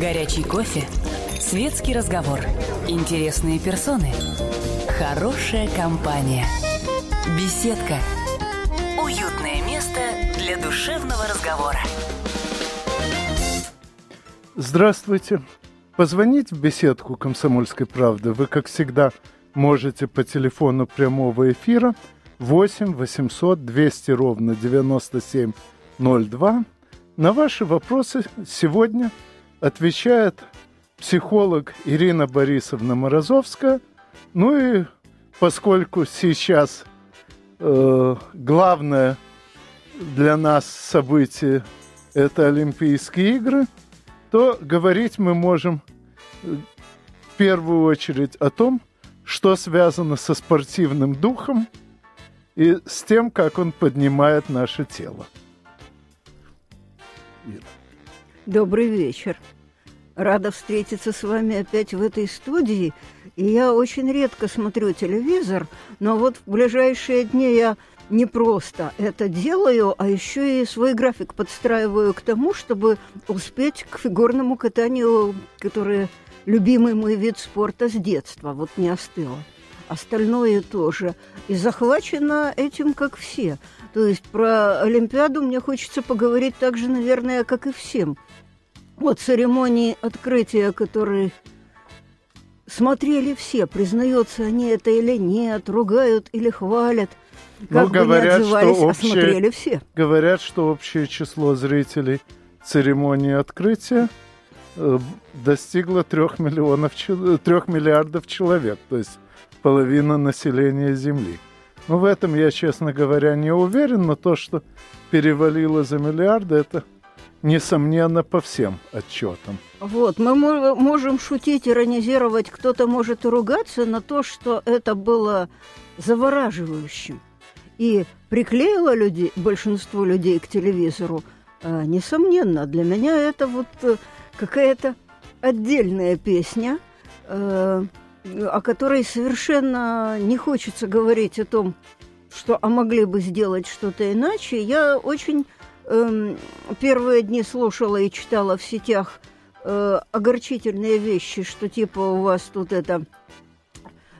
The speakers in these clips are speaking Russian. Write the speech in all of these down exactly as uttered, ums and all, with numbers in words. Горячий кофе, светский разговор, интересные персоны, хорошая компания, беседка, уютное место для душевного разговора. Здравствуйте. Позвонить в беседку «Комсомольской правды» вы, как всегда, можете по телефону прямого эфира восемь восемьсот двести ровно девяносто семь ноль два. На ваши вопросы сегодня отвечает психолог Ирина Борисовна Морозовская. Ну и поскольку сейчас э, главное для нас событие – это Олимпийские игры, то говорить мы можем в первую очередь о том, что связано со спортивным духом и с тем, как он поднимает наше тело. Ира. Добрый вечер. Рада встретиться с вами опять в этой студии. И я очень редко смотрю телевизор, но вот в ближайшие дни я не просто это делаю, а еще и свой график подстраиваю к тому, чтобы успеть к фигурному катанию, которое любимый мой вид спорта с детства, вот не остыло. Остальное тоже. И захвачена этим, как все. То есть про Олимпиаду мне хочется поговорить так же, наверное, как и всем. О церемонии открытия, которые смотрели все, признаются они это или нет, ругают или хвалят. Как ну, говорят, бы не отзывались, что общее, а смотрели все. Говорят, что общее число зрителей церемонии открытия э, достигло трех миллиардов человек, то есть половина населения Земли. Ну, в этом я, честно говоря, не уверен, но то, что перевалило за миллиарды, это несомненно по всем отчетам. Вот, мы можем шутить, иронизировать, кто-то может ругаться на то, что это было завораживающим. И приклеило людей, большинство людей к телевизору, а, несомненно, для меня это вот какая-то отдельная песня, а, о которой совершенно не хочется говорить о том, что а могли бы сделать что-то иначе. Я очень э, первые дни слушала и читала в сетях э, огорчительные вещи, что типа у вас тут это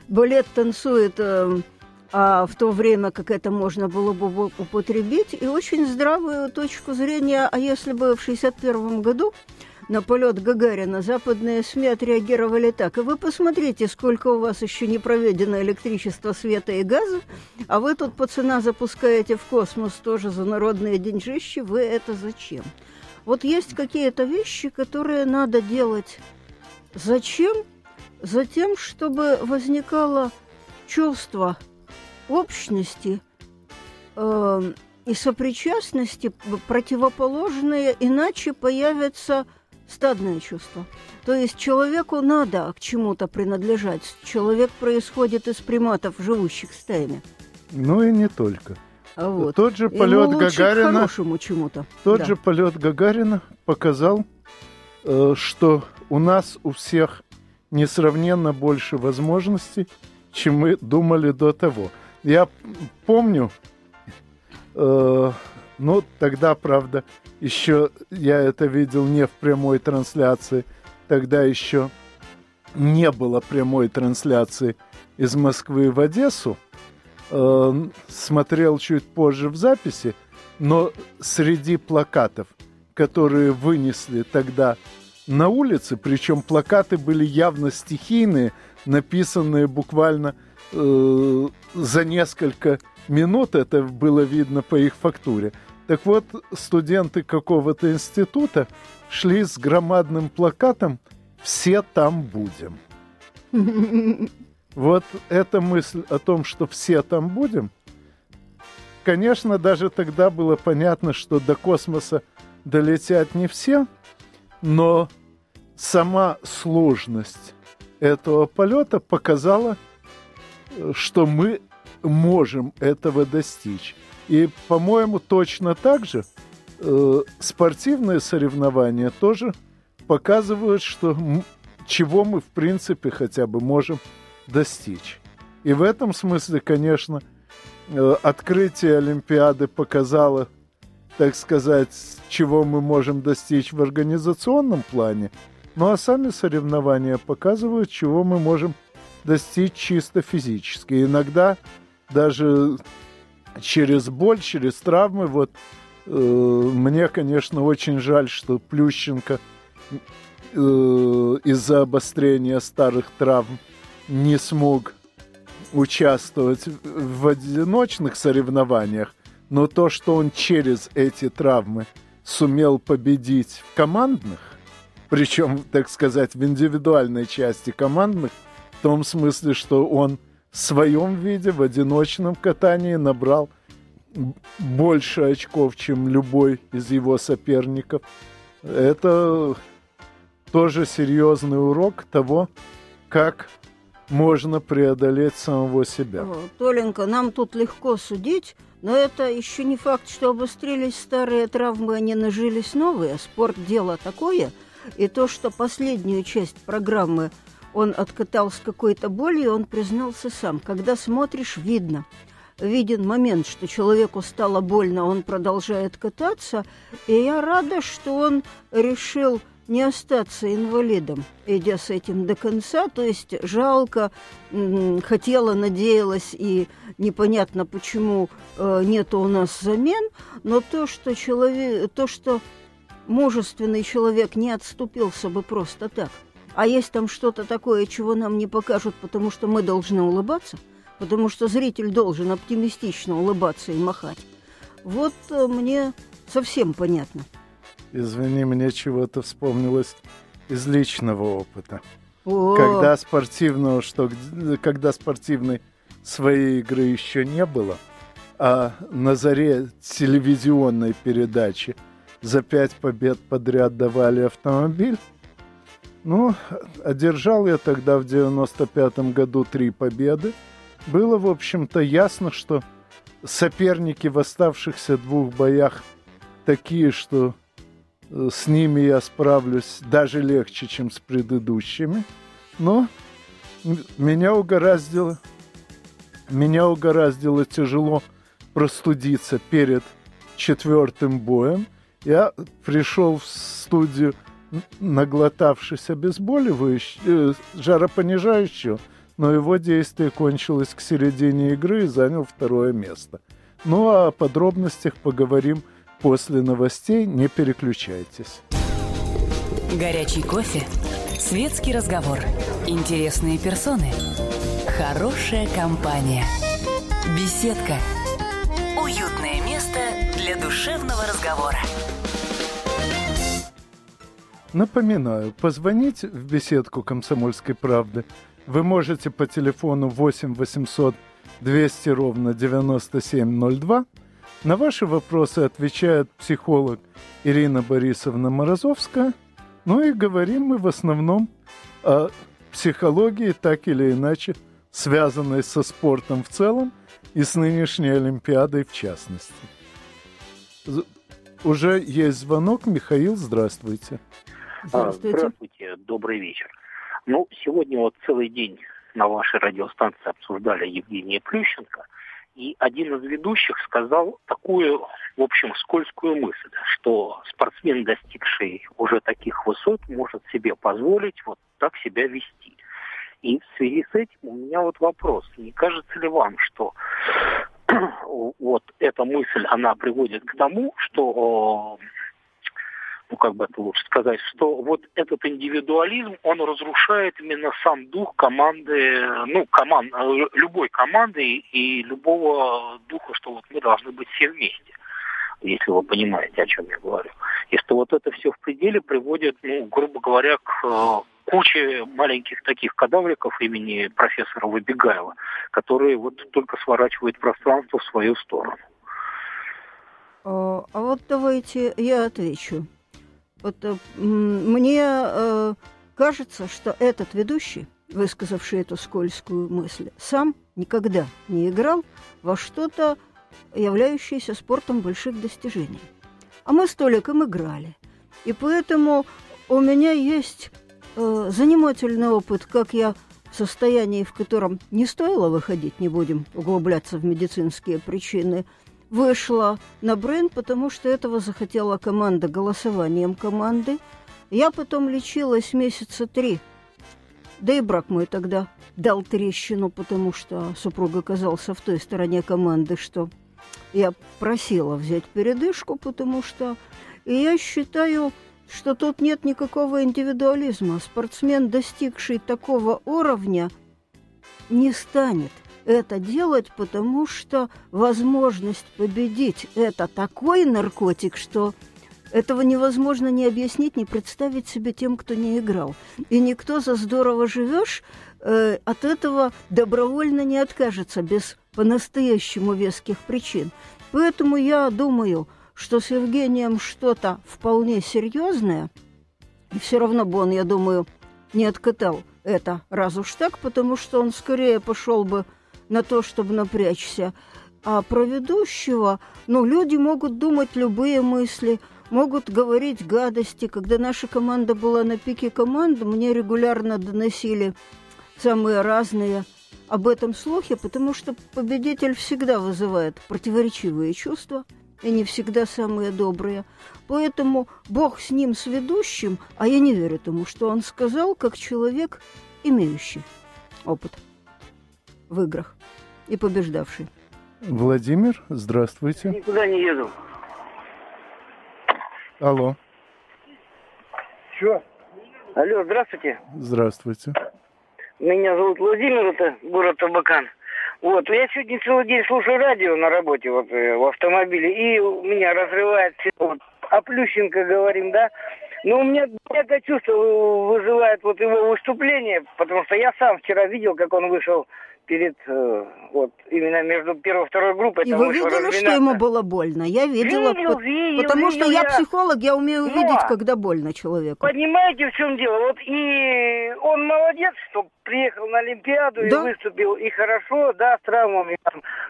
балет танцует, э, а в то время как это можно было бы употребить, и очень здравую точку зрения, а если бы в шестьдесят первом году на полет Гагарина западные СМИ отреагировали так: и вы посмотрите, сколько у вас еще не проведено электричества, света и газа, а вы тут пацана запускаете в космос тоже за народные деньжищи, вы это зачем? Вот есть какие-то вещи, которые надо делать. Зачем? Затем, чтобы возникало чувство общности, э- и сопричастности, противоположные, иначе появятся стадное чувство. То есть человеку надо к чему-то принадлежать. Человек происходит из приматов, живущих стаями. Ну и не только. А вот. Тот же полет Гагарина, к хорошему чему-то. Тот да. же полет Гагарина показал, что у нас у всех несравненно больше возможностей, чем мы думали до того. Я помню, э, ну тогда, правда, еще я это видел не в прямой трансляции. Тогда еще не было прямой трансляции из Москвы в Одессу. Э, смотрел чуть позже в записи. Но среди плакатов, которые вынесли тогда на улице, причем плакаты были явно стихийные, написанные буквально э, за несколько минут, это было видно по их фактуре. Так вот, студенты какого-то института шли с громадным плакатом «Все там будем». Вот эта мысль о том, что все там будем, конечно, даже тогда было понятно, что до космоса долетят не все, но сама сложность этого полета показала, что мы можем этого достичь. И, по-моему, точно так же э, спортивные соревнования тоже показывают, что м- чего мы, в принципе, хотя бы можем достичь. И в этом смысле, конечно, э, открытие Олимпиады показало, так сказать, чего мы можем достичь в организационном плане. Ну а сами соревнования показывают, чего мы можем достичь чисто физически. Иногда даже через боль, через травмы. Вот э, мне, конечно, очень жаль, что Плющенко э, из-за обострения старых травм не смог участвовать в одиночных соревнованиях. Но то, что он через эти травмы сумел победить в командных, причем, так сказать, в индивидуальной части командных, в том смысле, что он в своем виде, в одиночном катании набрал больше очков, чем любой из его соперников. Это тоже серьезный урок того, как можно преодолеть самого себя. О, Толенька, нам тут легко судить, но это еще не факт, что обострились старые травмы, а не нажились новые. Спорт – дело такое. И то, что последнюю часть программы он откатал с какой-то болью, он признался сам. Когда смотришь, видно. Виден момент, что человеку стало больно, он продолжает кататься. И я рада, что он решил не остаться инвалидом, идя с этим до конца. То есть жалко, хотела, надеялась, и непонятно, почему нет у нас замен. Но то, что человек, то, что мужественный человек не отступился бы просто так. А есть там что-то такое, чего нам не покажут, потому что мы должны улыбаться, потому что зритель должен оптимистично улыбаться и махать. Вот мне совсем понятно. Извини, мне чего-то вспомнилось из личного опыта. О-о-о. Когда спортивного, что, когда спортивной своей игры еще не было, а на заре телевизионной передачи за пять побед подряд давали автомобиль. Ну, одержал я тогда в девяносто пятом году три победы. Было, в общем-то, ясно, что соперники в оставшихся двух боях такие, что с ними я справлюсь даже легче, чем с предыдущими. Но меня угораздило, меня угораздило тяжело простудиться перед четвертым боем. Я пришел в студию, наглотавшись обезболивающего, жаропонижающего, но его действие кончилось к середине игры и занял второе место. Ну а о подробностях поговорим после новостей. Не переключайтесь. Горячий кофе, светский разговор, интересные персоны, хорошая компания, беседка, уютное место для душевного разговора. Напоминаю, позвонить в беседку «Комсомольской правды» вы можете по телефону восемь восемьсот двести ровно девяносто семь ноль два. На ваши вопросы отвечает психолог Ирина Борисовна Морозовская. Ну и говорим мы в основном о психологии, так или иначе связанной со спортом в целом и с нынешней Олимпиадой в частности. Уже есть звонок. Михаил, здравствуйте. Здравствуйте. Здравствуйте, добрый вечер. Ну, сегодня вот целый день на вашей радиостанции обсуждали Евгения Плющенко, и один из ведущих сказал такую, в общем, скользкую мысль, что спортсмен, достигший уже таких высот, может себе позволить вот так себя вести. И в связи с этим у меня вот вопрос. Не кажется ли вам, что вот эта мысль, она приводит к тому, что... ну, как бы это лучше сказать, что вот этот индивидуализм, он разрушает именно сам дух команды, ну, команд, любой команды и любого духа, что вот мы должны быть все вместе, если вы понимаете, о чем я говорю. И что вот это все в пределе приводит, ну, грубо говоря, к куче маленьких таких кадавриков имени профессора Выбегаева, которые вот только сворачивают пространство в свою сторону. А вот давайте я отвечу. Вот, мне э, кажется, что этот ведущий, высказавший эту скользкую мысль, сам никогда не играл во что-то, являющееся спортом больших достижений. А мы с Толиком играли. И поэтому у меня есть э, занимательный опыт, как я в состоянии, в котором не стоило выходить, не будем углубляться в медицинские причины, вышла на Брейн, потому что этого захотела команда голосованием команды. Я потом лечилась месяца три. Да и брак мой тогда дал трещину, потому что супруг оказался в той стороне команды, что я просила взять передышку, потому что и я считаю, что тут нет никакого индивидуализма. Спортсмен, достигший такого уровня, не станет это делать, потому что возможность победить – это такой наркотик, что этого невозможно ни объяснить, ни представить себе тем, кто не играл. И никто за здорово живешь э, от этого добровольно не откажется без по-настоящему веских причин. Поэтому я думаю, что с Евгением что-то вполне серьезное, и все равно бы он, я думаю, не откатал это раз уж так, потому что он скорее пошел бы на то, чтобы напрячься. А про ведущего, ну, люди могут думать любые мысли, могут говорить гадости. Когда наша команда была на пике команды, мне регулярно доносили самые разные об этом слухи, потому что победитель всегда вызывает противоречивые чувства, и не всегда самые добрые. Поэтому бог с ним, с ведущим, а я не верю тому, что он сказал, как человек, имеющий опыт в играх и побеждавший. Владимир, здравствуйте. Никуда не еду. Алло. Чё? Алло, здравствуйте. Здравствуйте. Меня зовут Владимир, это город Абакан. Вот, я сегодня целый день слушаю радио на работе, вот, в автомобиле, и меня разрывает, вот, о Плющенко говорим, да, но у меня это чувство вызывает вот его выступление, потому что я сам вчера видел, как он вышел перед, вот, именно между первой и второй группой. И вы видели, что ему было больно? Я видела, видел, по- видел, потому видел, что я, я психолог, я умею но видеть, когда больно человеку. Понимаете, в чем дело? Вот и он молодец, что приехал на Олимпиаду, да, и выступил, и хорошо, да, с травмами.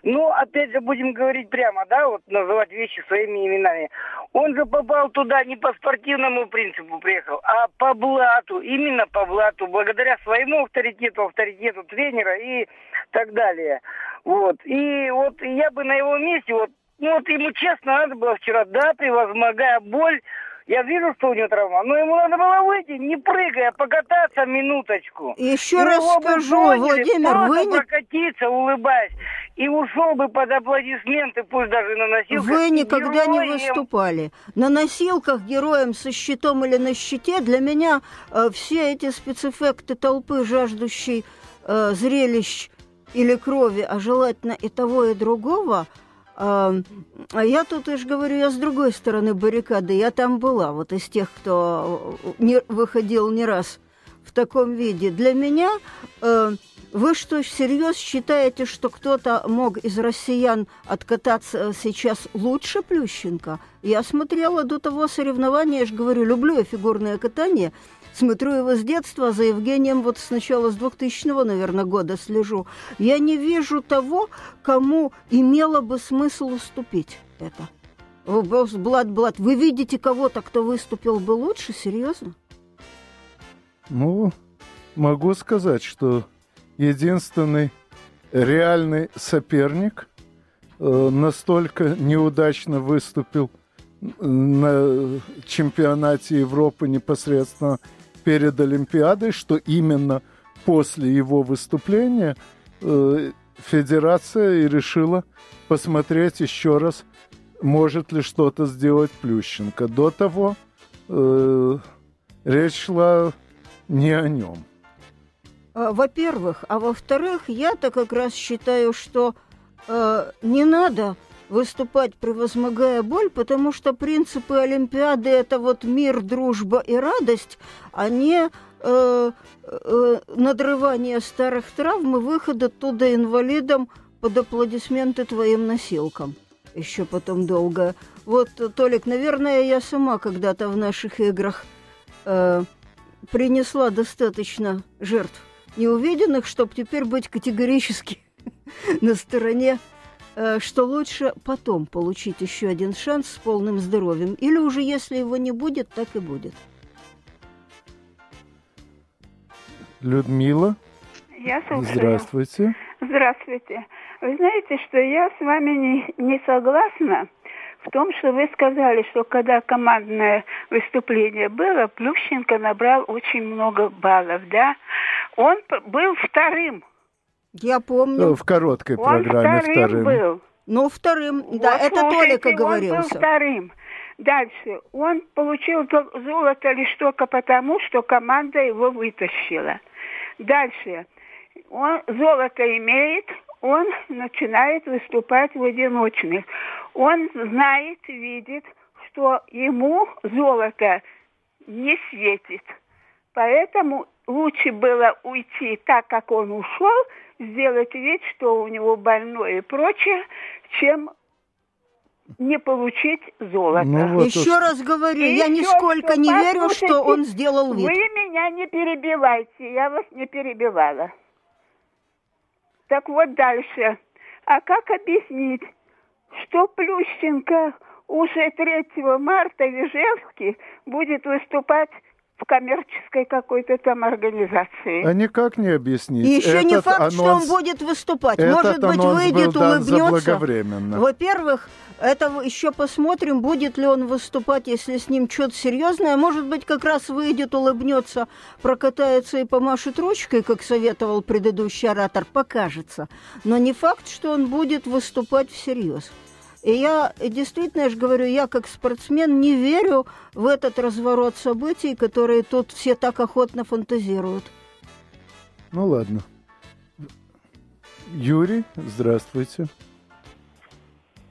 Но, опять же, будем говорить прямо, да, вот называть вещи своими именами. Он же попал туда не по спортивному принципу приехал, а по блату, именно по блату, благодаря своему авторитету, авторитету тренера и так далее. Вот. И вот я бы на его месте, вот, ну вот ему честно надо было вчера, да, превозмогая боль, я вижу, что у него травма, но ему надо было выйти, не прыгая, покататься минуточку. Еще и раз скажу, поняли, Владимир, вы не... прокатиться, улыбаясь, и ушел бы под аплодисменты, пусть даже на носилках. Вы никогда героем... не выступали. На носилках героем со щитом или на щите для меня э, все эти спецэффекты толпы, жаждущей э, зрелищ или крови, а желательно и того, и другого... А, а я тут, я же говорю, я с другой стороны баррикады, я там была, вот из тех, кто не, выходил не раз в таком виде. Для меня, э, вы что, всерьез считаете, что кто-то мог из россиян откататься сейчас лучше Плющенко? Я смотрела до того соревнования, я же говорю, люблю я фигурное катание, смотрю его с детства, за Евгением вот сначала с двухтысячного, наверное, года слежу. Я не вижу того, кому имело бы смысл уступить это. Блат-блат. Вы видите кого-то, кто выступил бы лучше? Серьезно? Ну, могу сказать, что единственный реальный соперник э, настолько неудачно выступил на чемпионате Европы непосредственно перед Олимпиадой, что именно после его выступления э, федерация и решила посмотреть еще раз, может ли что-то сделать Плющенко. До того э, речь шла не о нем. Во-первых. А во-вторых, я-то как раз считаю, что э, не надо... выступать, превозмогая боль, потому что принципы Олимпиады – это вот мир, дружба и радость, а не э, э, надрывание старых травм и выход оттуда инвалидом под аплодисменты твоим носилкам. Еще потом долго. Вот, Толик, наверное, я сама когда-то в наших играх э, принесла достаточно жертв неувиденных, чтобы теперь быть категорически на стороне, что лучше потом получить еще один шанс с полным здоровьем. Или уже если его не будет, так и будет. Людмила, я слушаю. Здравствуйте. Здравствуйте. Вы знаете, что я с вами не, не согласна в том, что вы сказали, что когда командная выступление было, Плющенко набрал очень много баллов, да. Он был вторым. Я помню. В короткой программе он вторым. вторым. Был. Ну, вторым, вот, да, это Толик оговорился. Он был вторым. Дальше. Он получил золото лишь только потому, что команда его вытащила. Дальше. Он золото имеет, он начинает выступать в одиночных. Он знает, видит, что ему золото не светит. Поэтому лучше было уйти так, как он ушел, сделать вид, что у него больное и прочее, чем не получить золото. Ну, вот еще уж... раз говорю, и я еще, нисколько не верю, что он сделал вид. Вы меня не перебивайте, я вас не перебивала. Так вот дальше. А как объяснить, что Плющенко уже третьего марта в Ижевске будет выступать в коммерческой какой-то там организации? А никак не объяснить. И еще этот не факт, анонс, что он будет выступать. Может быть, выйдет, улыбнется. Во-первых, это еще посмотрим, будет ли он выступать, если с ним что-то серьезное. Может быть, как раз выйдет, улыбнется, прокатается и помашет ручкой, как советовал предыдущий оратор, покажется. Но не факт, что он будет выступать всерьез. И я действительно, я же говорю, я как спортсмен не верю в этот разворот событий, которые тут все так охотно фантазируют. Ну ладно. Юрий, здравствуйте.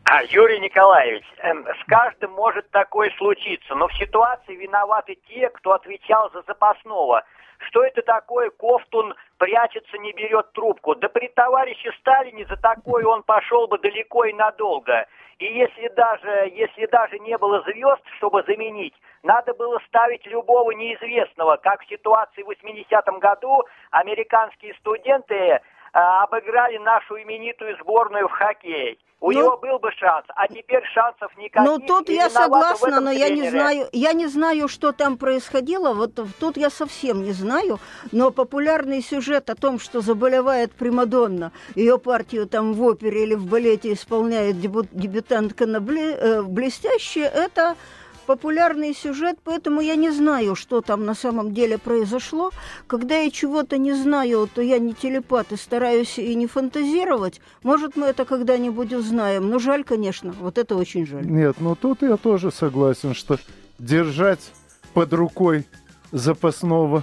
А, Юрий Николаевич, эм, с каждым может такое случиться, но в ситуации виноваты те, кто отвечал за запасного. Что это такое? Ковтун прячется, не берет трубку. Да при товарище Сталине за такое он пошел бы далеко и надолго. И если даже, если даже не было звезд, чтобы заменить, надо было ставить любого неизвестного, как в ситуации в восьмидесятом году американские студенты а, обыграли нашу именитую сборную в хоккей. У ну, него был бы шанс, а теперь шансов никаких. Ну, тут я согласна, но я не знаю, я не знаю, что там происходило. Вот тут я совсем не знаю. Но популярный сюжет о том, что заболевает Примадонна, ее партию там в опере или в балете исполняет дебют, дебютантка на бле, э, блестяще, это... популярный сюжет, поэтому я не знаю, что там на самом деле произошло. Когда я чего-то не знаю, то я не телепат и стараюсь и не фантазировать. Может, мы это когда-нибудь узнаем. Но жаль, конечно, вот это очень жаль. Нет, ну тут я тоже согласен, что держать под рукой запасного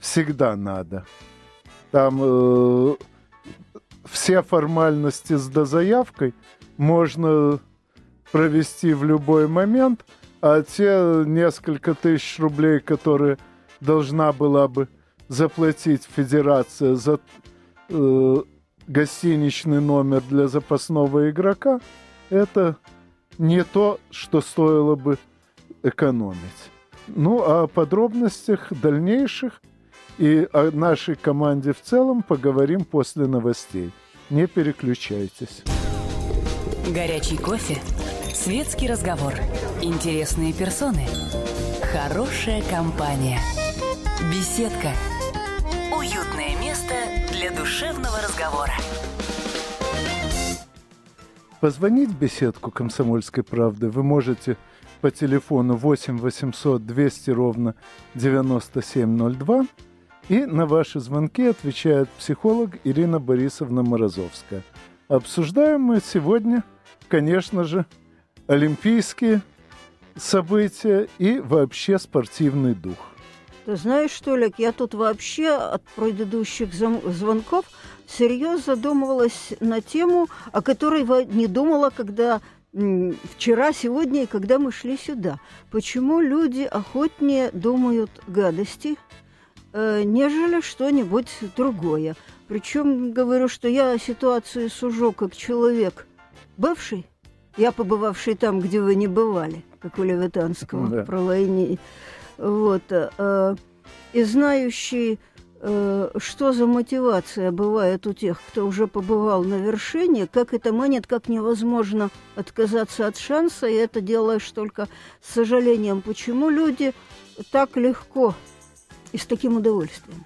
всегда надо. Там э, все формальности с дозаявкой можно провести в любой момент. А те несколько тысяч рублей, которые должна была бы заплатить федерация за э, гостиничный номер для запасного игрока, это не то, что стоило бы экономить. Ну, а о подробностях дальнейших и о нашей команде в целом поговорим после новостей. Не переключайтесь. Горячий кофе. Светский разговор. Интересные персоны. Хорошая компания. Беседка. Уютное место для душевного разговора. Позвонить в беседку «Комсомольской правды» вы можете по телефону восемь восемьсот двести ровно девяносто семь ноль два. И на ваши звонки отвечает психолог Ирина Борисовна Морозовская. Обсуждаем мы сегодня, конечно же, олимпийские события и вообще спортивный дух. Ты знаешь, что, Олег, я тут вообще от предыдущих звонков всерьез задумывалась на тему, о которой не думала, когда вчера, сегодня и когда мы шли сюда. Почему люди охотнее думают гадости, нежели что-нибудь другое? Причем говорю, что я ситуацию сужу как человек бывший, я побывавший там, где вы не бывали, как у Левитанского, да, про войне. Вот. Э, и знающий, э, что за мотивация бывает у тех, кто уже побывал на вершине, как это манит, как невозможно отказаться от шанса, и это делаешь только с сожалением. Почему люди так легко и с таким удовольствием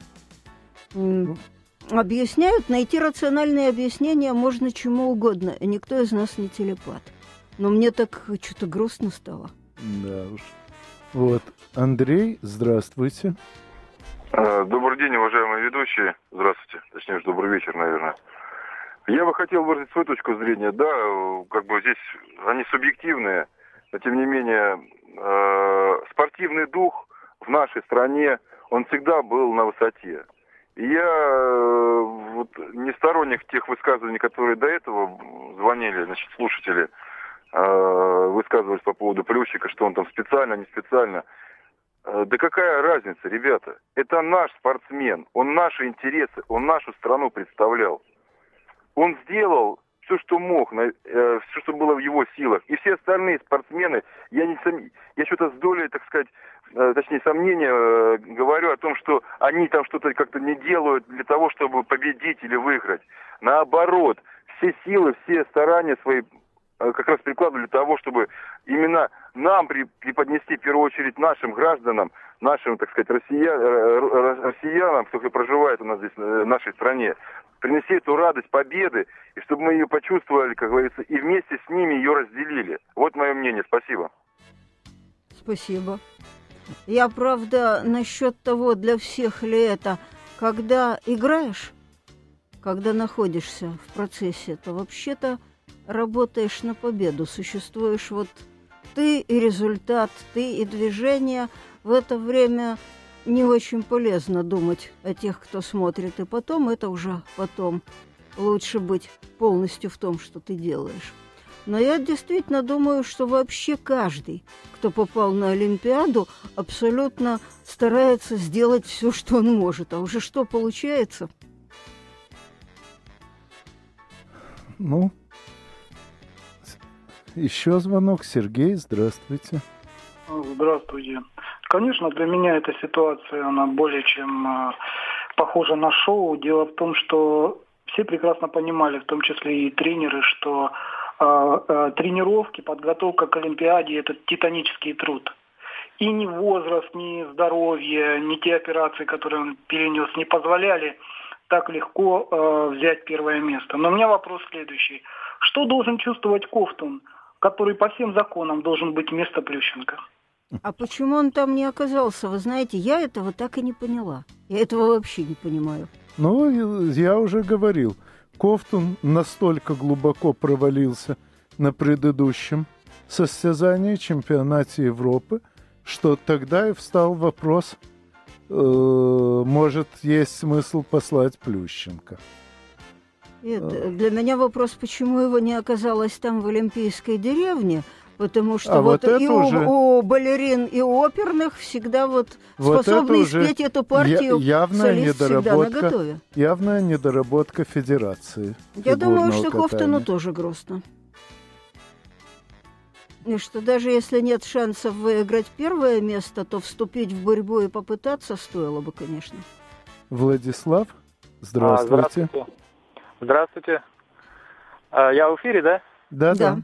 м- объясняют? Найти рациональные объяснения можно чему угодно, и никто из нас не телепат. Но мне так что-то грустно стало. Да уж. Вот. Андрей, здравствуйте. Добрый день, уважаемые ведущие. Здравствуйте. Точнее, добрый вечер, наверное. Я бы хотел выразить свою точку зрения. Да, как бы здесь они субъективные, но тем не менее э, спортивный дух в нашей стране, он всегда был на высоте. И я э, вот, не сторонник тех высказываний, которые до этого звонили, значит, слушатели э, высказывались по поводу Плющенко, что он там специально, не специально. Да какая разница, ребята? Это наш спортсмен, он наши интересы, он нашу страну представлял. Он сделал все, что мог, все, что было в его силах. И все остальные спортсмены, я не сом... я что-то с долей, так сказать, точнее сомнения говорю о том, что они там что-то как-то не делают для того, чтобы победить или выиграть. Наоборот, все силы, все старания свои как раз прикладывали для того, чтобы именно нам преподнести в первую очередь нашим гражданам, нашим, так сказать, россия... россиянам, кто проживает у нас здесь, в нашей стране, принести эту радость победы, и чтобы мы ее почувствовали, как говорится, и вместе с ними ее разделили. Вот мое мнение. Спасибо. Спасибо. Я, правда, насчет того, для всех ли это, когда играешь, когда находишься в процессе, то вообще-то работаешь на победу, существуешь вот ты и результат, ты и движение. В это время не очень полезно думать о тех, кто смотрит, и потом, это уже потом. Лучше быть полностью в том, что ты делаешь. Но я действительно думаю, что вообще каждый, кто попал на Олимпиаду, абсолютно старается сделать все, что он может. А уже что получается? Ну, еще звонок. Сергей, здравствуйте. Здравствуйте. Конечно, для меня эта ситуация, она более чем похожа на шоу. Дело в том, что все прекрасно понимали, в том числе и тренеры, что э, э, тренировки, подготовка к Олимпиаде – это титанический труд. И ни возраст, ни здоровье, ни те операции, которые он перенес, не позволяли так легко э, взять первое место. Но у меня вопрос следующий. Что должен чувствовать Ковтун, который по всем законам должен быть вместо Плющенко? А почему он там не оказался? Вы знаете, я этого так и не поняла. Я этого вообще не понимаю. Ну, я уже говорил. Ковтун настолько глубоко провалился на предыдущем состязании, чемпионате Европы, что тогда и встал вопрос, э, может, есть смысл послать Плющенко. Нет, для меня вопрос, почему его не оказалось там в Олимпийской деревне, потому что а вот, вот и у, уже... у балерин, и у оперных всегда вот, вот способны спеть эту партию, явная солист всегда наготове. Явная недоработка федерации. Я думаю, что Ковтуну тоже грустно. И что даже если нет шансов выиграть первое место, то вступить в борьбу и попытаться стоило бы, конечно. Владислав, здравствуйте. А, здравствуйте. Здравствуйте. Я в эфире, да? Да, да.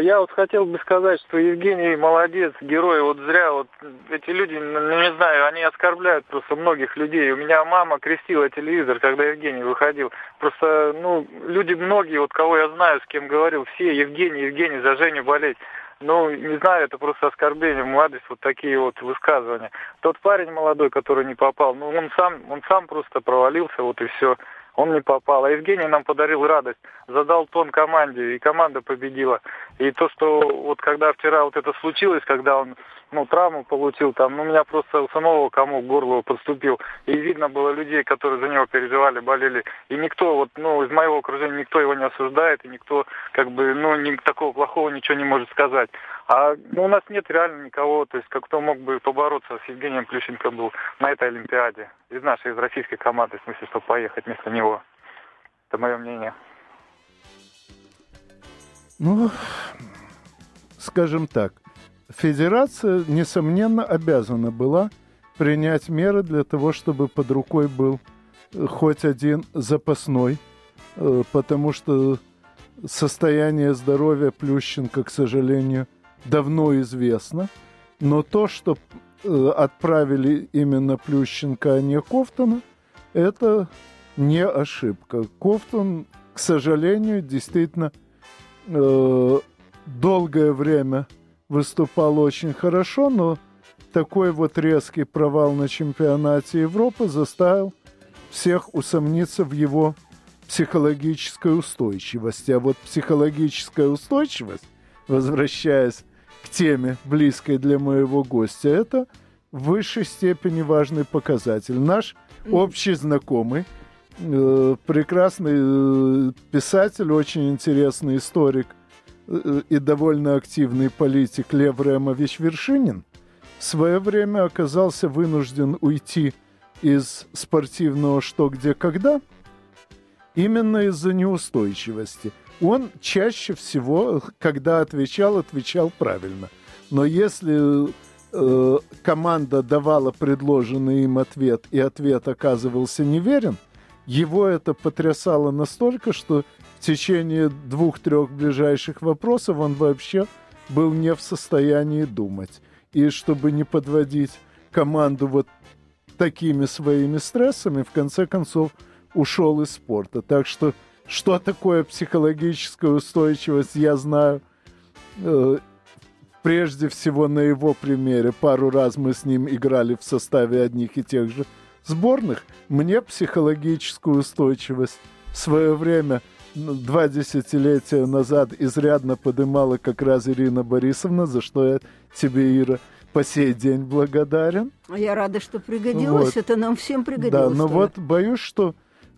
Я вот хотел бы сказать, что Евгений молодец, герой. Вот зря вот эти люди, ну не знаю, они оскорбляют просто многих людей. У меня мама крестила телевизор, когда Евгений выходил. Просто, ну, люди многие, вот кого я знаю, с кем говорил, все Евгений, Евгений, за Женю болеть. Ну, не знаю, это просто оскорбление в адрес, вот такие вот высказывания. Тот парень молодой, который не попал, ну он сам, он сам просто провалился, вот и все. Он не попал. А Евгений нам подарил радость. Задал тон команде, и команда победила. И то, что вот когда вчера вот это случилось, когда он, ну, травму получил, там, ну, у меня просто у самого комок к горлу подступил. И видно было людей, которые за него переживали, болели. И никто, вот, ну, из моего окружения никто его не осуждает, и никто, как бы, ну, ни, такого плохого ничего не может сказать. А ну, у нас нет реально никого, то есть, кто мог бы побороться с Евгением Плющенко был на этой Олимпиаде. Из нашей, из российской команды, в смысле, чтобы поехать вместо него. Это мое мнение. Ну, скажем так, федерация, несомненно, обязана была принять меры для того, чтобы под рукой был хоть один запасной, потому что состояние здоровья Плющенко, к сожалению, давно известно, но то, что отправили именно Плющенко, а не Ковтуна, это не ошибка. Ковтун, к сожалению, действительно долгое время выступал очень хорошо, но такой вот резкий провал на чемпионате Европы заставил всех усомниться в его психологической устойчивости. А вот психологическая устойчивость, возвращаясь к теме, близкой для моего гостя, это в высшей степени важный показатель. Наш общий знакомый, э, прекрасный э, писатель, очень интересный историк э, и довольно активный политик Лев Ремович Вершинин в свое время оказался вынужден уйти из спортивного «что, где, когда» именно из-за неустойчивости. Он чаще всего, когда отвечал, отвечал правильно. Но если э, команда давала предложенный им ответ, и ответ оказывался неверен, его это потрясало настолько, что в течение двух-трех ближайших вопросов он вообще был не в состоянии думать. И чтобы не подводить команду вот такими своими стрессами, в конце концов, ушел из спорта. Так что, что такое психологическая устойчивость, я знаю, э, прежде всего на его примере. Пару раз мы с ним играли в составе одних и тех же сборных. Мне психологическую устойчивость в свое время, два десятилетия назад, изрядно поднимала как раз Ирина Борисовна, за что я тебе, Ира, по сей день благодарен. Я рада, что пригодилось. Вот. Это нам всем пригодилось. Да, но вот боюсь, что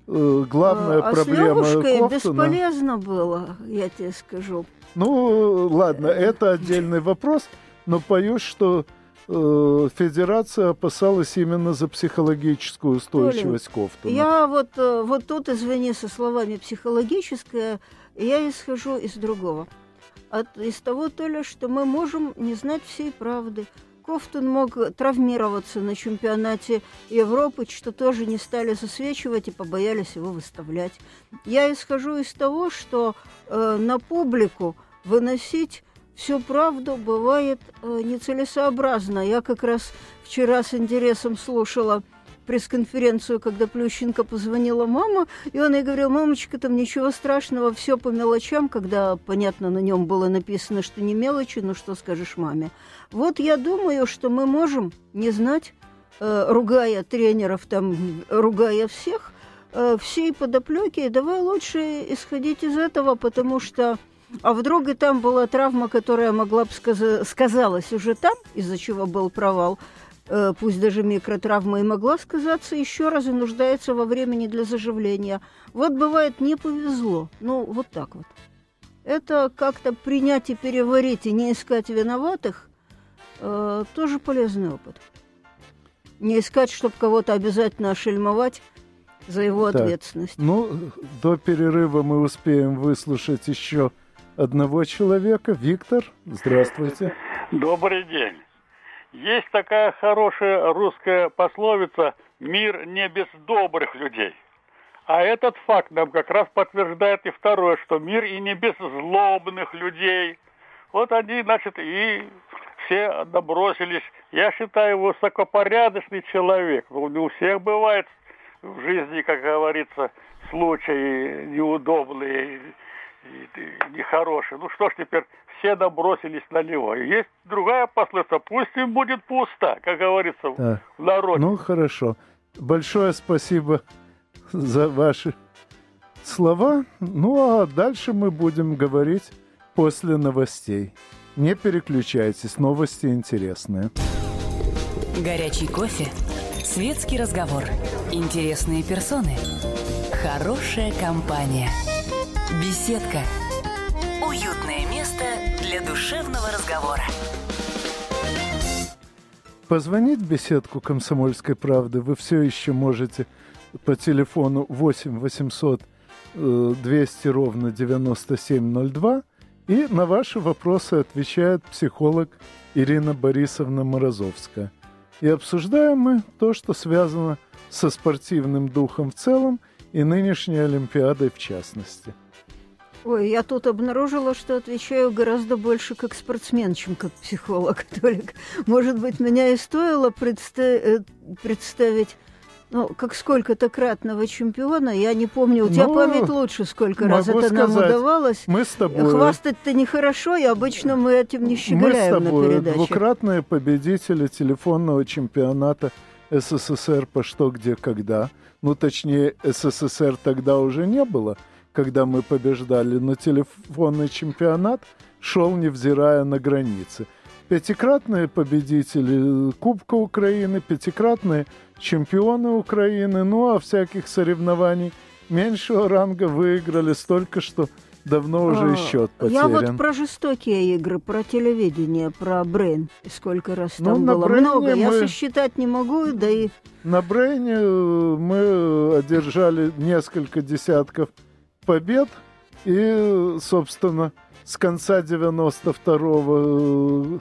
э, главная а, проблема... А с Лёвушкой бесполезно было, я тебе скажу. Ну, ладно, это отдельный вопрос, но боюсь, что э, федерация опасалась именно за психологическую устойчивость Ковтуна. Я вот, вот тут, извини, со словами «психологическая», я исхожу из другого. От, из того, Толя, что мы можем не знать всей правды. Ковтун мог травмироваться на чемпионате Европы, что тоже не стали засвечивать и побоялись его выставлять. Я исхожу из того, что э, на публику выносить всю правду бывает э, нецелесообразно. Я как раз вчера с интересом слушала пресс-конференцию, когда Плющенко позвонила мама, и он ей говорил: мамочка, там ничего страшного, все по мелочам, когда, понятно, на нем было написано, что не мелочи, ну что скажешь маме. Вот я думаю, что мы можем не знать, э, ругая тренеров, там, ругая всех, э, всей подоплеки, давай лучше исходить из этого, потому что... А вдруг и там была травма, которая могла бы сказ- сказалась уже там, из-за чего был провал, пусть даже микротравма и могла сказаться, еще раз и нуждается во времени для заживления. Вот бывает, не повезло. Ну, вот так вот. Это как-то принять и переварить, и не искать виноватых, э, тоже полезный опыт. Не искать, чтобы кого-то обязательно ошельмовать за его так, ответственность. Ну, до перерыва мы успеем выслушать еще одного человека. Виктор, здравствуйте. Добрый день. Есть такая хорошая русская пословица «Мир не без добрых людей». А этот факт нам как раз подтверждает и второе, что мир и не без злобных людей. Вот они, значит, и все добросились. Я считаю, высокопорядочный человек. Ну, не у всех бывает в жизни, как говорится, случаи неудобные и нехорошие. Ну что ж теперь... Все набросились на него. И есть другая пословица: пусть им будет пусто, как говорится, да, в народе. Ну, хорошо. Большое спасибо за ваши слова. Ну, а дальше мы будем говорить после новостей. Не переключайтесь, новости интересные. Горячий кофе, светский разговор, интересные персоны, хорошая компания, беседка. Уютное место для душевного разговора. Позвонить в беседку «Комсомольской правды» вы все еще можете по телефону восемь восемьсот двести ровно девяносто семь ноль два. И на ваши вопросы отвечает психолог Ирина Борисовна Морозовская. И обсуждаем мы то, что связано со спортивным духом в целом и нынешней Олимпиадой в частности. Ой, я тут обнаружила, что отвечаю гораздо больше как спортсмен, чем как психолог, Толик. Может быть, меня и стоило предста- представить Ну, как сколько-то кратного чемпиона, я не помню. У тебя ну, память лучше, сколько раз это сказать, нам удавалось. Мы с тобой... Хвастать-то нехорошо, и обычно мы этим не щеголяем на передаче. Мы с тобой двукратные победители телефонного чемпионата СССР по «Что, где, когда». Ну, точнее, СССР тогда уже не было, когда мы побеждали, но телефонный чемпионат шел, невзирая на границы. Пятикратные победители Кубка Украины, пятикратные чемпионы Украины, ну а всяких соревнований меньшего ранга выиграли столько, что давно уже а, счет потерян. Я вот про жестокие игры, про телевидение, про Брейн, сколько раз ну, там было. Много, мы... я сосчитать не могу, да и... На Брейне мы одержали несколько десятков побед и, собственно... С конца девяносто второго,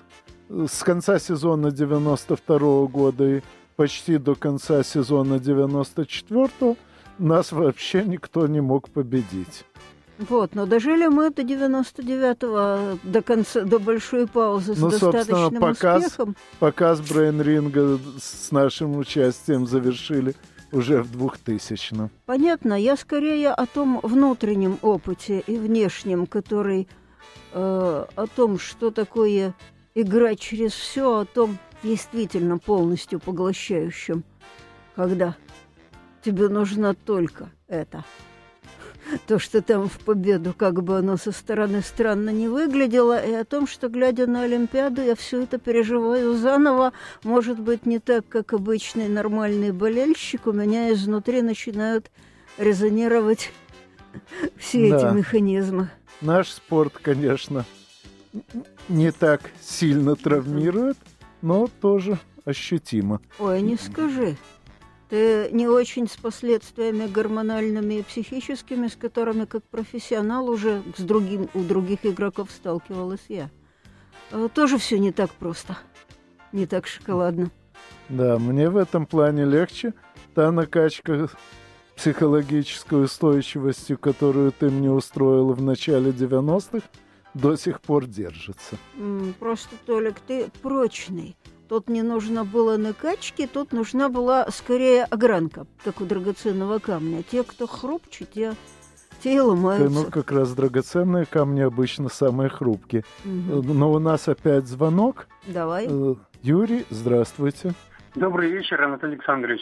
с конца сезона девяносто второго года и почти до конца сезона девяносто четвёртого нас вообще никто не мог победить. Вот, но дожили мы до девяносто девятого, до конца, до большой паузы с ну, достаточным показ, успехом. Показ брейн-ринга с нашим участием завершили уже в двухтысячном. Понятно, я скорее о том внутреннем опыте и внешнем, который... о том, что такое игра через все, о том действительно полностью поглощающем, когда тебе нужно только это. То, что там в победу, как бы оно со стороны странно не выглядело, и о том, что, глядя на Олимпиаду, я все это переживаю заново, может быть, не так, как обычный нормальный болельщик, у меня изнутри начинают резонировать все да. эти механизмы. Наш спорт, конечно, не так сильно травмирует, но тоже ощутимо. Ой, не скажи. Ты не очень с последствиями гормональными и психическими, с которыми как профессионал уже с другим, у других игроков сталкивалась я. Тоже все не так просто, не так шоколадно. Да, мне в этом плане легче. Та накачка... психологической устойчивостью, которую ты мне устроила в начале девяностых, до сих пор держится. Просто, Толик, ты прочный. Тут не нужно было накачки, тут нужна была скорее огранка, как у драгоценного камня. Те, кто хрупче, те, те и ломаются. Ну, как раз драгоценные камни обычно самые хрупкие. Угу. Но у нас опять звонок. Давай. Юрий, здравствуйте. Добрый вечер, Анатолий Александрович.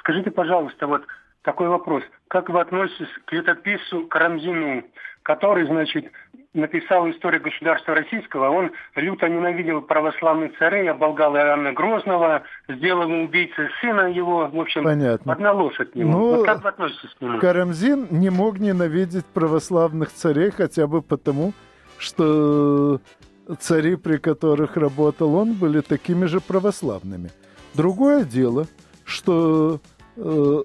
Скажите, пожалуйста, вот такой вопрос. Как вы относитесь к летописцу Карамзину, который, значит, написал «Историю государства российского», он люто ненавидел православных царей, оболгал Иоанна Грозного, сделал ему убийцей сына его, в общем, понятно. Одна ложь от него. Ну, вот как вы относитесь к нему? Карамзин не мог ненавидеть православных царей хотя бы потому, что цари, при которых работал он, были такими же православными. Другое дело... что э,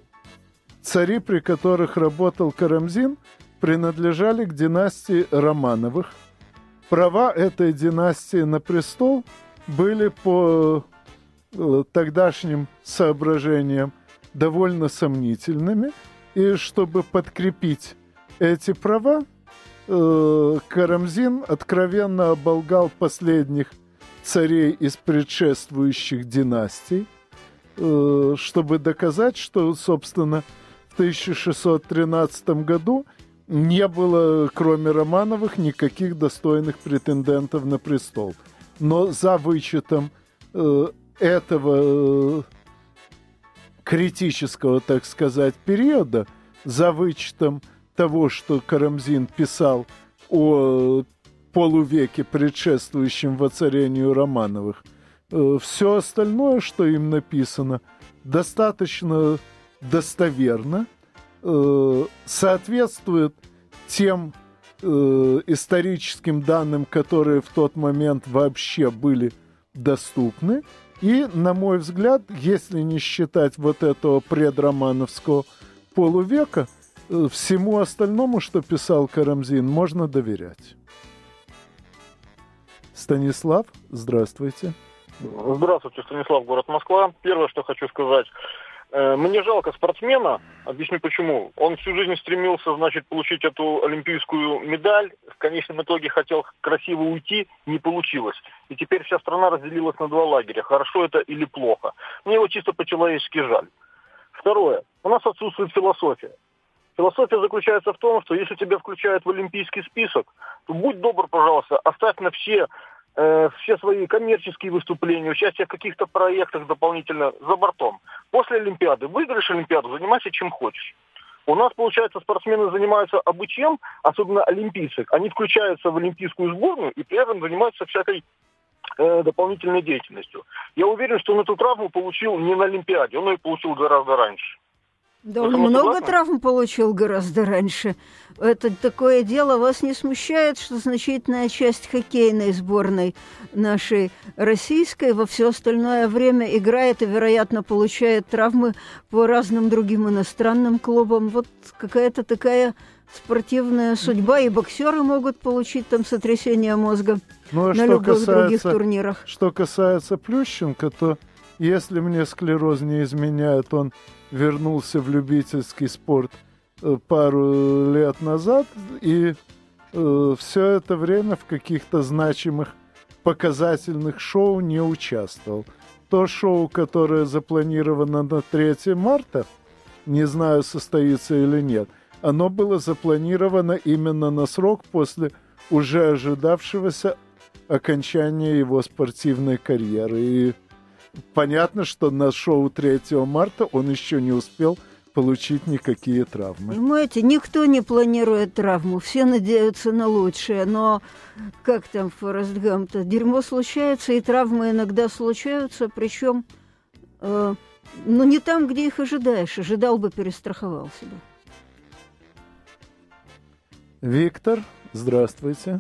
цари, при которых работал Карамзин, принадлежали к династии Романовых. Права этой династии на престол были по э, тогдашним соображениям довольно сомнительными. И чтобы подкрепить эти права, э, Карамзин откровенно оболгал последних царей из предшествующих династий, чтобы доказать, что, собственно, в тысяча шестьсот тринадцатом году не было, кроме Романовых, никаких достойных претендентов на престол. Но за вычетом э, этого э, критического, так сказать, периода, за вычетом того, что Карамзин писал о полувеке, предшествующем воцарению Романовых, все остальное, что им написано, достаточно достоверно, э, соответствует тем э, историческим данным, которые в тот момент вообще были доступны. И, на мой взгляд, если не считать вот этого предромановского полувека, э, всему остальному, что писал Карамзин, можно доверять. Станислав, здравствуйте. Здравствуйте, Станислав, город Москва. Первое, что хочу сказать, э, мне жалко спортсмена, объясню почему. Он всю жизнь стремился, значит, получить эту олимпийскую медаль, в конечном итоге хотел красиво уйти, не получилось. И теперь вся страна разделилась на два лагеря, хорошо это или плохо. Мне его чисто по-человечески жаль. Второе. У нас отсутствует философия. Философия заключается в том, что если тебя включают в олимпийский список, то будь добр, пожалуйста, оставь на все, э, все свои коммерческие выступления, участие в каких-то проектах дополнительно за бортом. После Олимпиады выиграешь Олимпиаду, занимайся чем хочешь. У нас, получается, спортсмены занимаются абы чем, особенно олимпийцы. Они включаются в олимпийскую сборную и при этом занимаются всякой э, дополнительной деятельностью. Я уверен, что он эту травму получил не на Олимпиаде, он ее получил гораздо раньше. Да, он много травм получил гораздо раньше. Это такое дело. Вас не смущает, что значительная часть хоккейной сборной нашей российской во все остальное время играет и, вероятно, получает травмы по разным другим иностранным клубам? Вот какая-то такая спортивная судьба. И боксеры могут получить там сотрясение мозга ну, а на любых касается, других турнирах. Что касается Плющенко, то если мне склероз не изменяет, он вернулся в любительский спорт пару лет назад, и э, все это время в каких-то значимых показательных шоу не участвовал. То шоу, которое запланировано на третьего марта, не знаю, состоится или нет, оно было запланировано именно на срок после уже ожидавшегося окончания его спортивной карьеры. И понятно, что на шоу третьего марта он еще не успел получить никакие травмы. Понимаете, никто не планирует травму, все надеются на лучшее, но как там Форест Гамп-то, дерьмо случается, и травмы иногда случаются, причем э, ну, не там, где их ожидаешь, ожидал бы, перестраховал себя. Виктор, здравствуйте.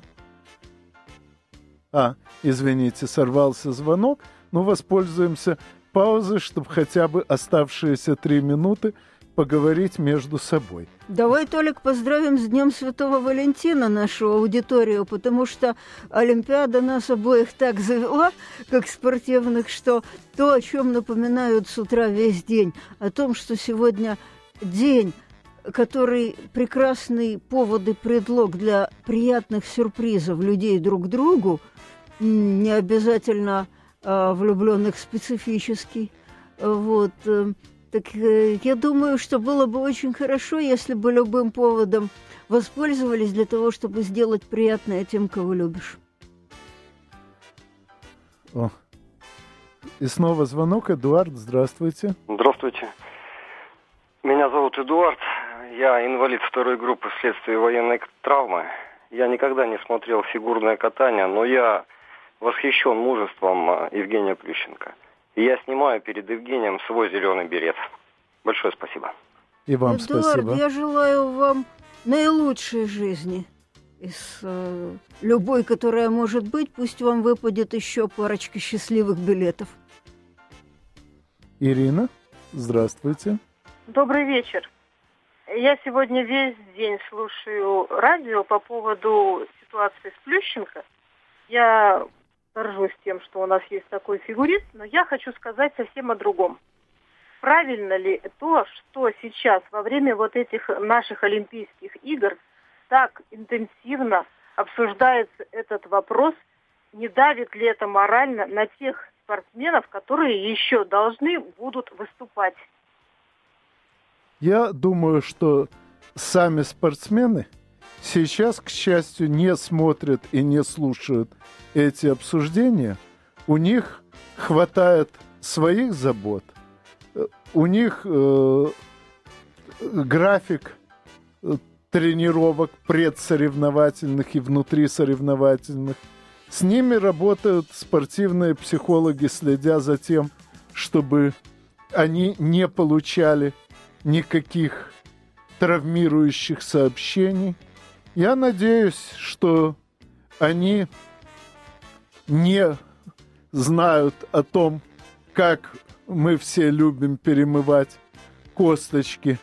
А, извините, сорвался звонок. Но воспользуемся паузой, чтобы хотя бы оставшиеся три минуты поговорить между собой. Давай, Толик, поздравим с Днем Святого Валентина нашу аудиторию, потому что Олимпиада нас обоих так завела, как спортивных, что то, о чем напоминают с утра весь день, о том, что сегодня день, который прекрасный повод и предлог для приятных сюрпризов людей друг другу, не обязательно влюбленных специфический. Вот. Так я думаю, что было бы очень хорошо, если бы любым поводом воспользовались для того, чтобы сделать приятное тем, кого любишь. О. И снова звонок. Эдуард, здравствуйте. Здравствуйте. Меня зовут Эдуард. Я инвалид второй группы вследствие военной травмы. Я никогда не смотрел фигурное катание, но я восхищен мужеством Евгения Плющенко. И я снимаю перед Евгением свой зеленый берет. Большое спасибо. И вам Эдуард, спасибо. Эдуард, я желаю вам наилучшей жизни из э, любой, которая может быть. Пусть вам выпадет еще парочка счастливых билетов. Ирина, здравствуйте. Добрый вечер. Я сегодня весь день слушаю радио по поводу ситуации с Плющенко. Я горжусь тем, что у нас есть такой фигурист, но я хочу сказать совсем о другом. Правильно ли то, что сейчас во время вот этих наших Олимпийских игр так интенсивно обсуждается этот вопрос, не давит ли это морально на тех спортсменов, которые еще должны будут выступать? Я думаю, что сами спортсмены сейчас, к счастью, не смотрят и не слушают эти обсуждения. У них хватает своих забот. У них э, график тренировок предсоревновательных и внутрисоревновательных. С ними работают спортивные психологи, следя за тем, чтобы они не получали никаких травмирующих сообщений. Я надеюсь, что они не знают о том, как мы все любим перемывать косточки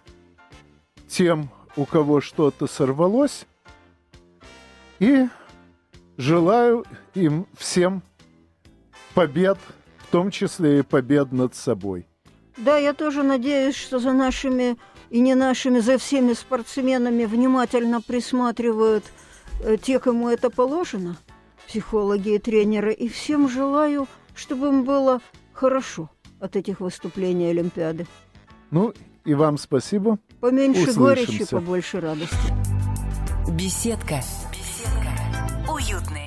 тем, у кого что-то сорвалось. И желаю им всем побед, в том числе и побед над собой. Да, я тоже надеюсь, что за нашими и не нашими, за всеми спортсменами внимательно присматривают те, кому это положено, психологи и тренеры. И всем желаю, чтобы им было хорошо от этих выступлений Олимпиады. Ну, И вам спасибо. Поменьше Услышимся. Горечи, побольше радости. Беседка. Беседка. Уютная.